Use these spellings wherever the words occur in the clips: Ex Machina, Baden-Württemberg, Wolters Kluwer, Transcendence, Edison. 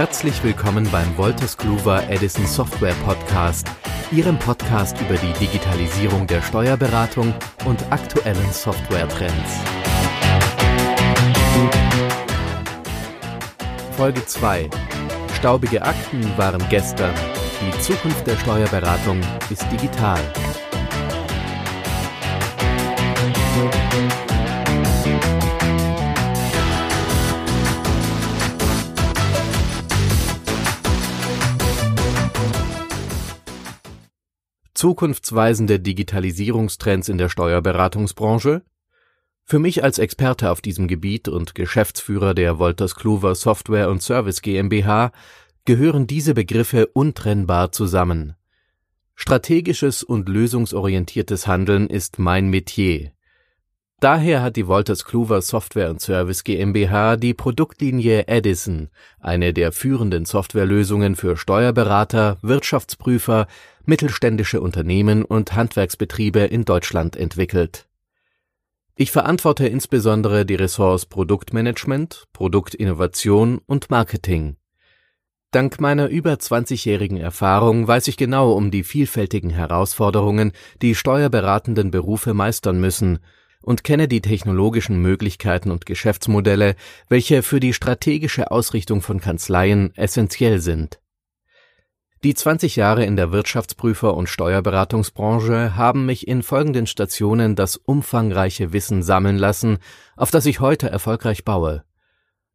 Herzlich willkommen beim Wolters Kluwer Edison Software Podcast, Ihrem Podcast über die Digitalisierung der Steuerberatung und aktuellen Softwaretrends. Folge 2: Staubige Akten waren gestern. Die Zukunft der Steuerberatung ist digital. Zukunftsweisende Digitalisierungstrends in der Steuerberatungsbranche? Für mich als Experte auf diesem Gebiet und Geschäftsführer der Wolters Kluwer Software und Service GmbH gehören diese Begriffe untrennbar zusammen. Strategisches und lösungsorientiertes Handeln ist mein Metier. Daher hat die Wolters Kluwer Software und Service GmbH die Produktlinie Edison, eine der führenden Softwarelösungen für Steuerberater, Wirtschaftsprüfer, mittelständische Unternehmen und Handwerksbetriebe in Deutschland entwickelt. Ich verantworte insbesondere die Ressorts Produktmanagement, Produktinnovation und Marketing. Dank meiner über 20-jährigen Erfahrung weiß ich genau um die vielfältigen Herausforderungen, die steuerberatenden Berufe meistern müssen, und kenne die technologischen Möglichkeiten und Geschäftsmodelle, welche für die strategische Ausrichtung von Kanzleien essentiell sind. Die 20 Jahre in der Wirtschaftsprüfer- und Steuerberatungsbranche haben mich in folgenden Stationen das umfangreiche Wissen sammeln lassen, auf das ich heute erfolgreich baue.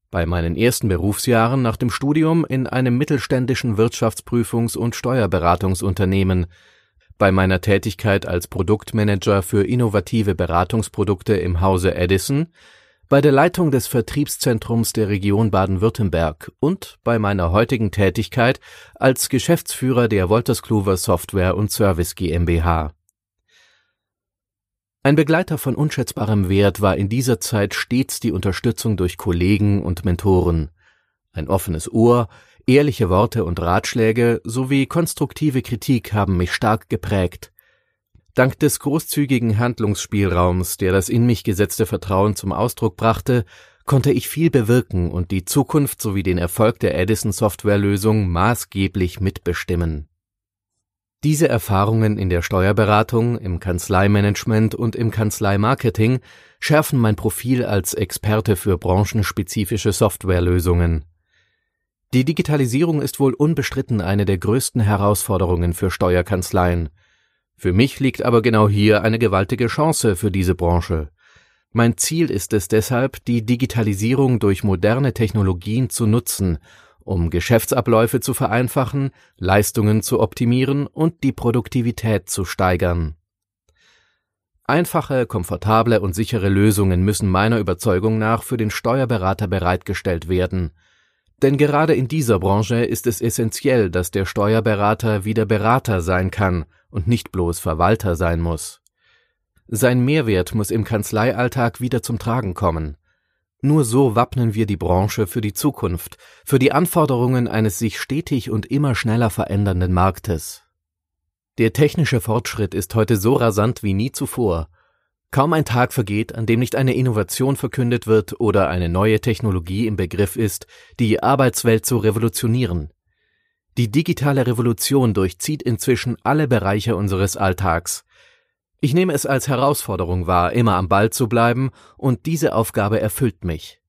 Bei meinen ersten Berufsjahren nach dem Studium in einem mittelständischen Wirtschaftsprüfungs- und Steuerberatungsunternehmen, bei meiner Tätigkeit als Produktmanager für innovative Beratungsprodukte im Hause Edison, bei der Leitung des Vertriebszentrums der Region Baden-Württemberg und bei meiner heutigen Tätigkeit als Geschäftsführer der Wolters Kluwer Software und Service GmbH. Ein Begleiter von unschätzbarem Wert war in dieser Zeit stets die Unterstützung durch Kollegen und Mentoren. Ein offenes Ohr, ehrliche Worte und Ratschläge sowie konstruktive Kritik haben mich stark geprägt. Dank des großzügigen Handlungsspielraums, der das in mich gesetzte Vertrauen zum Ausdruck brachte, konnte ich viel bewirken und die Zukunft sowie den Erfolg der Edison-Softwarelösung maßgeblich mitbestimmen. Diese Erfahrungen in der Steuerberatung, im Kanzleimanagement und im Kanzleimarketing schärfen mein Profil als Experte für branchenspezifische Softwarelösungen. Die Digitalisierung ist wohl unbestritten eine der größten Herausforderungen für Steuerkanzleien. Für mich liegt aber genau hier eine gewaltige Chance für diese Branche. Mein Ziel ist es deshalb, die Digitalisierung durch moderne Technologien zu nutzen, um Geschäftsabläufe zu vereinfachen, Leistungen zu optimieren und die Produktivität zu steigern. Einfache, komfortable und sichere Lösungen müssen meiner Überzeugung nach für den Steuerberater bereitgestellt werden. Denn gerade in dieser Branche ist es essentiell, dass der Steuerberater wieder Berater sein kann und nicht bloß Verwalter sein muss. Sein Mehrwert muss im Kanzleialltag wieder zum Tragen kommen. Nur so wappnen wir die Branche für die Zukunft, für die Anforderungen eines sich stetig und immer schneller verändernden Marktes. Der technische Fortschritt ist heute so rasant wie nie zuvor. Kaum ein Tag vergeht, an dem nicht eine Innovation verkündet wird oder eine neue Technologie im Begriff ist, die Arbeitswelt zu revolutionieren. Die digitale Revolution durchzieht inzwischen alle Bereiche unseres Alltags. Ich nehme es als Herausforderung wahr, immer am Ball zu bleiben, und diese Aufgabe erfüllt mich.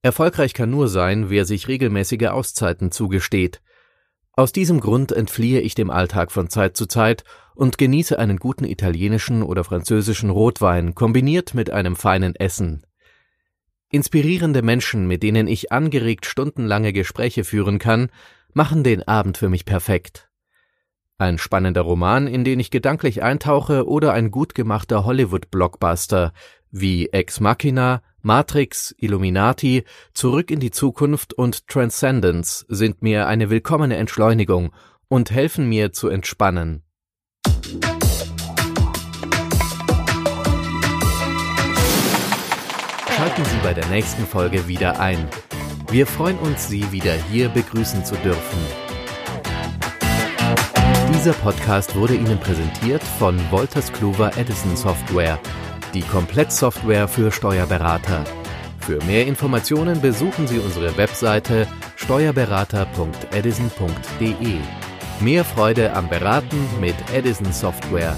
Erfolgreich kann nur sein, wer sich regelmäßige Auszeiten zugesteht. Aus diesem Grund entfliehe ich dem Alltag von Zeit zu Zeit und genieße einen guten italienischen oder französischen Rotwein, kombiniert mit einem feinen Essen. Inspirierende Menschen, mit denen ich angeregt stundenlange Gespräche führen kann, machen den Abend für mich perfekt. Ein spannender Roman, in den ich gedanklich eintauche, oder ein gut gemachter Hollywood-Blockbuster wie Ex Machina, Matrix, Illuminati, Zurück in die Zukunft und Transcendence sind mir eine willkommene Entschleunigung und helfen mir zu entspannen. Schalten Sie bei der nächsten Folge wieder ein. Wir freuen uns, Sie wieder hier begrüßen zu dürfen. Dieser Podcast wurde Ihnen präsentiert von Wolters Kluwer Edison Software, die Komplettsoftware für Steuerberater. Für mehr Informationen besuchen Sie unsere Webseite steuerberater.edison.de. Mehr Freude am Beraten mit Edison Software.